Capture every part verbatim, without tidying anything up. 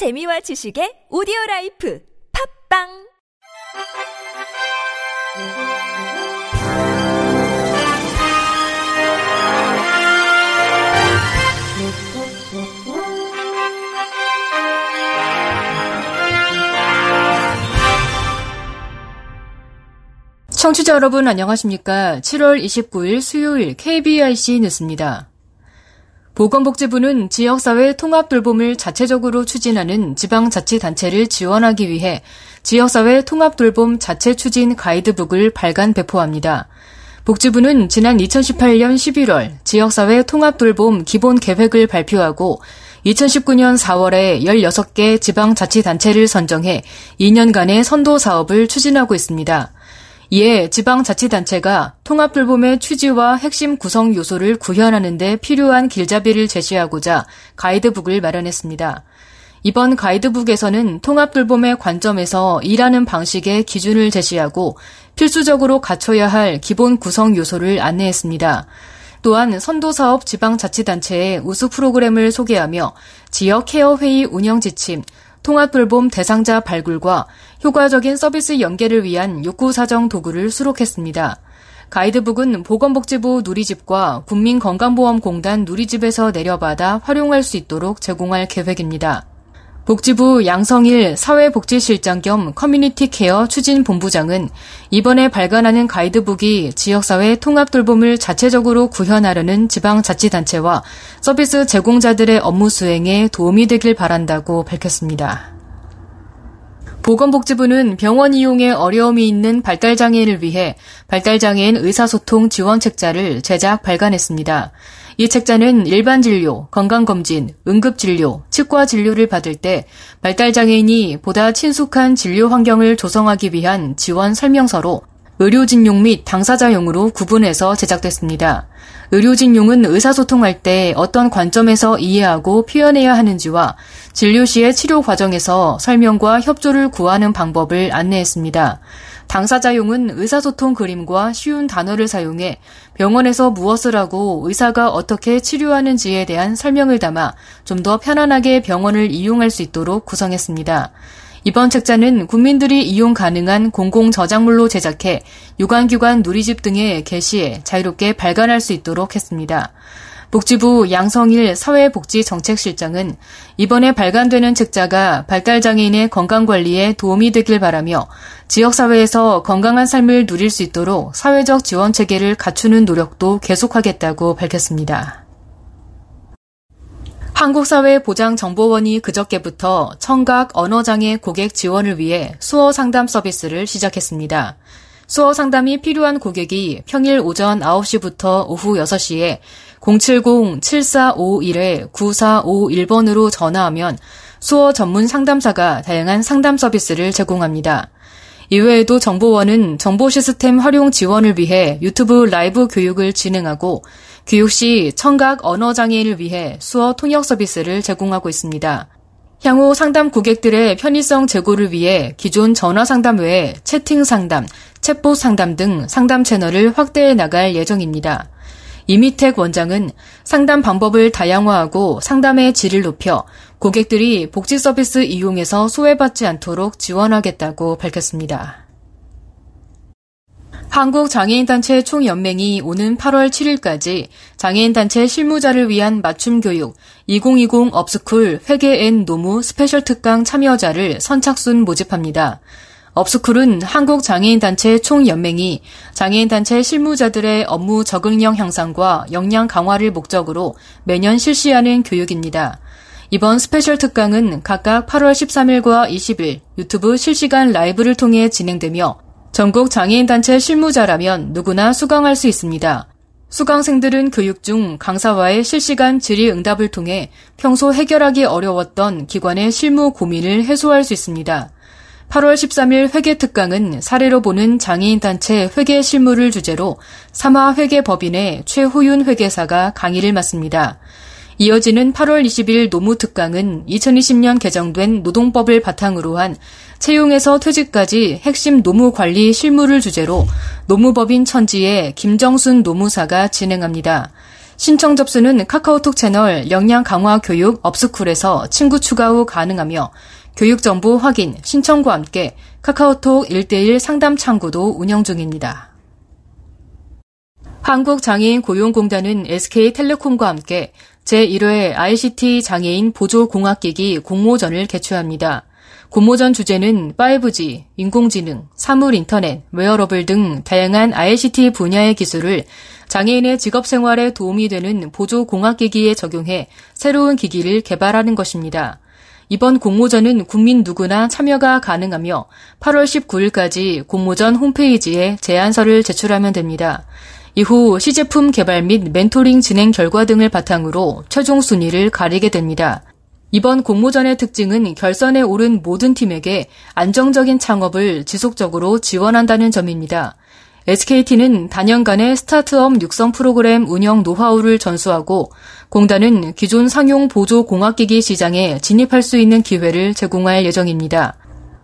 재미와 지식의 오디오라이프 팝빵 청취자 여러분 안녕하십니까? 칠월 이십구일 수요일 케이비아이씨 뉴스입니다. 보건복지부는 지역사회 통합돌봄을 자체적으로 추진하는 지방자치단체를 지원하기 위해 지역사회 통합돌봄 자체 추진 가이드북을 발간 배포합니다. 복지부는 지난 이천십팔년 십일월 지역사회 통합돌봄 기본계획을 발표하고 이천십구년 사월에 열여섯 개 지방자치단체를 선정해 이 년간의 선도사업을 추진하고 있습니다. 이에 지방자치단체가 통합돌봄의 취지와 핵심 구성 요소를 구현하는 데 필요한 길잡이를 제시하고자 가이드북을 마련했습니다. 이번 가이드북에서는 통합돌봄의 관점에서 일하는 방식의 기준을 제시하고 필수적으로 갖춰야 할 기본 구성 요소를 안내했습니다. 또한 선도사업 지방자치단체의 우수 프로그램을 소개하며 지역 케어회의 운영 지침, 통합돌봄 대상자 발굴과 효과적인 서비스 연계를 위한 욕구사정 도구를 수록했습니다. 가이드북은 보건복지부 누리집과 국민건강보험공단 누리집에서 내려받아 활용할 수 있도록 제공할 계획입니다. 복지부 양성일 사회복지실장 겸 커뮤니티케어 추진본부장은 이번에 발간하는 가이드북이 지역사회 통합돌봄을 자체적으로 구현하려는 지방자치단체와 서비스 제공자들의 업무 수행에 도움이 되길 바란다고 밝혔습니다. 보건복지부는 병원 이용에 어려움이 있는 발달장애인을 위해 발달장애인 의사소통 지원 책자를 제작 발간했습니다. 이 책자는 일반 진료, 건강검진, 응급진료, 치과 진료를 받을 때 발달장애인이 보다 친숙한 진료 환경을 조성하기 위한 지원 설명서로 의료진용 및 당사자용으로 구분해서 제작됐습니다. 의료진용은 의사소통할 때 어떤 관점에서 이해하고 표현해야 하는지와 진료 시의 치료 과정에서 설명과 협조를 구하는 방법을 안내했습니다. 당사자용은 의사소통 그림과 쉬운 단어를 사용해 병원에서 무엇을 하고 의사가 어떻게 치료하는지에 대한 설명을 담아 좀 더 편안하게 병원을 이용할 수 있도록 구성했습니다. 이번 책자는 국민들이 이용 가능한 공공저작물로 제작해 유관기관 누리집 등에 게시해 자유롭게 발간할 수 있도록 했습니다. 복지부 양성일 사회복지정책실장은 이번에 발간되는 책자가 발달장애인의 건강관리에 도움이 되길 바라며 지역사회에서 건강한 삶을 누릴 수 있도록 사회적 지원체계를 갖추는 노력도 계속하겠다고 밝혔습니다. 한국사회보장정보원이 그저께부터 청각 언어장애 고객 지원을 위해 수어 상담 서비스를 시작했습니다. 수어 상담이 필요한 고객이 평일 오전 아홉 시부터 오후 여섯 시에 공칠공 칠사오일 구사오일 번으로 전화하면 수어 전문 상담사가 다양한 상담 서비스를 제공합니다. 이외에도 정보원은 정보시스템 활용 지원을 위해 유튜브 라이브 교육을 진행하고 교육 시 청각 언어장애인을 위해 수어 통역 서비스를 제공하고 있습니다. 향후 상담 고객들의 편의성 제고를 위해 기존 전화 상담 외에 채팅 상담, 챗봇 상담 등 상담 채널을 확대해 나갈 예정입니다. 이미택 원장은 상담 방법을 다양화하고 상담의 질을 높여 고객들이 복지 서비스 이용에서 소외받지 않도록 지원하겠다고 밝혔습니다. 한국장애인단체 총연맹이 오는 팔월 칠일까지 장애인단체 실무자를 위한 맞춤교육 이천이십 업스쿨 회계 앤 노무 스페셜 특강 참여자를 선착순 모집합니다. 업스쿨은 한국장애인단체 총연맹이 장애인단체 실무자들의 업무 적응력 향상과 역량 강화를 목적으로 매년 실시하는 교육입니다. 이번 스페셜 특강은 각각 팔월 십삼일과 이십일 유튜브 실시간 라이브를 통해 진행되며 전국 장애인단체 실무자라면 누구나 수강할 수 있습니다. 수강생들은 교육 중 강사와의 실시간 질의응답을 통해 평소 해결하기 어려웠던 기관의 실무 고민을 해소할 수 있습니다. 팔월 십삼일 회계특강은 사례로 보는 장애인단체 회계 실무를 주제로 삼화회계법인의 최호윤 회계사가 강의를 맡습니다. 이어지는 팔월 이십일 노무특강은 이천이십년 개정된 노동법을 바탕으로 한 채용에서 퇴직까지 핵심 노무관리 실무를 주제로 노무법인 천지의 김정순 노무사가 진행합니다. 신청 접수는 카카오톡 채널 역량 강화 교육 업스쿨에서 친구 추가 후 가능하며 교육 정보 확인, 신청과 함께 카카오톡 일 대일 상담 창구도 운영 중입니다. 한국장애인 고용공단은 에스케이텔레콤과 함께 제일 회 아이씨티 장애인 보조공학기기 공모전을 개최합니다. 공모전 주제는 파이브지, 인공지능, 사물인터넷, 웨어러블 등 다양한 아이씨티 분야의 기술을 장애인의 직업생활에 도움이 되는 보조공학기기에 적용해 새로운 기기를 개발하는 것입니다. 이번 공모전은 국민 누구나 참여가 가능하며 팔월 십구일까지 공모전 홈페이지에 제안서를 제출하면 됩니다. 이후 시제품 개발 및 멘토링 진행 결과 등을 바탕으로 최종 순위를 가리게 됩니다. 이번 공모전의 특징은 결선에 오른 모든 팀에게 안정적인 창업을 지속적으로 지원한다는 점입니다. 에스케이티는 단연간의 스타트업 육성 프로그램 운영 노하우를 전수하고 공단은 기존 상용 보조 공학기기 시장에 진입할 수 있는 기회를 제공할 예정입니다.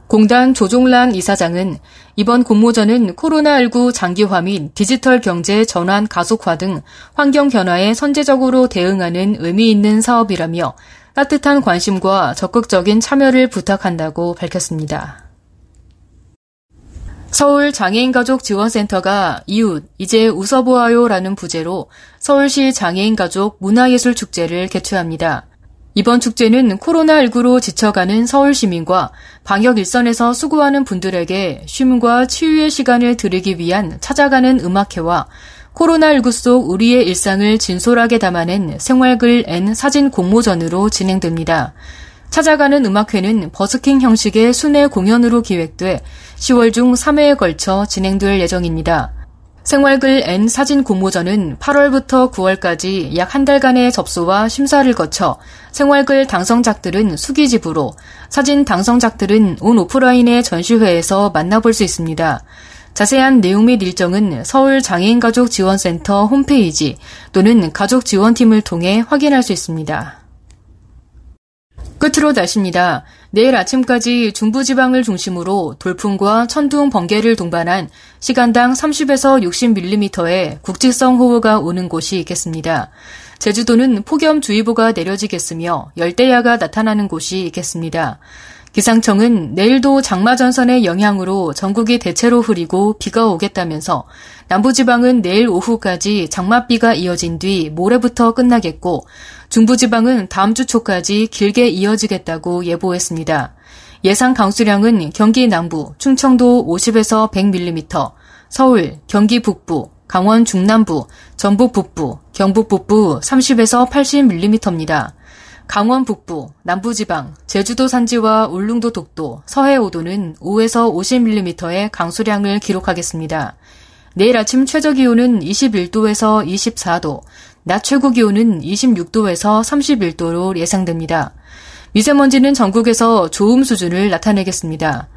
공단 조종란 이사장은 이번 공모전은 코로나십구 장기화 및 디지털 경제 전환 가속화 등 환경 변화에 선제적으로 대응하는 의미 있는 사업이라며 따뜻한 관심과 적극적인 참여를 부탁한다고 밝혔습니다. 서울 장애인가족지원센터가 이웃, 이제 웃어보아요라는 부제로 서울시 장애인가족 문화예술축제를 개최합니다. 이번 축제는 코로나십구로 지쳐가는 서울시민과 방역 일선에서 수고하는 분들에게 쉼과 치유의 시간을 드리기 위한 찾아가는 음악회와 코로나십구 속 우리의 일상을 진솔하게 담아낸 생활글 앤 사진 공모전으로 진행됩니다. 찾아가는 음악회는 버스킹 형식의 순회 공연으로 기획돼 시월 중 삼 회에 걸쳐 진행될 예정입니다. 생활글 앤 사진 공모전은 팔월부터 구월까지 약 한 달간의 접수와 심사를 거쳐 생활글 당선작들은 수기집으로, 사진 당선작들은 온 오프라인의 전시회에서 만나볼 수 있습니다. 자세한 내용 및 일정은 서울 장애인가족지원센터 홈페이지 또는 가족지원팀을 통해 확인할 수 있습니다. 끝으로 날씨입니다. 내일 아침까지 중부지방을 중심으로 돌풍과 천둥, 번개를 동반한 시간당 삼십에서 육십 밀리미터의 국지성 호우가 오는 곳이 있겠습니다. 제주도는 폭염주의보가 내려지겠으며 열대야가 나타나는 곳이 있겠습니다. 기상청은 내일도 장마전선의 영향으로 전국이 대체로 흐리고 비가 오겠다면서 남부지방은 내일 오후까지 장맛비가 이어진 뒤 모레부터 끝나겠고 중부지방은 다음 주 초까지 길게 이어지겠다고 예보했습니다. 예상 강수량은 경기 남부, 충청도 오십에서 백 밀리미터, 서울, 경기 북부, 강원 중남부, 전북 북부, 경북 북부 삼십에서 팔십 밀리미터입니다. 강원 북부, 남부지방, 제주도 산지와 울릉도 독도, 서해 오 도는 오에서 오십 밀리미터의 강수량을 기록하겠습니다. 내일 아침 최저기온은 이십일도에서 이십사도, 낮 최고기온은 이십육도에서 삼십일도로 예상됩니다. 미세먼지는 전국에서 좋음 수준을 나타내겠습니다.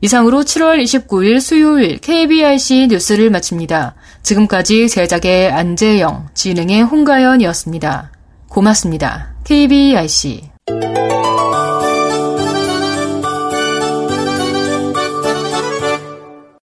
이상으로 칠월 이십구일 수요일 케이비아이씨 뉴스를 마칩니다. 지금까지 제작의 안재영, 진행의 홍가연이었습니다. 고맙습니다. 케이비아이씨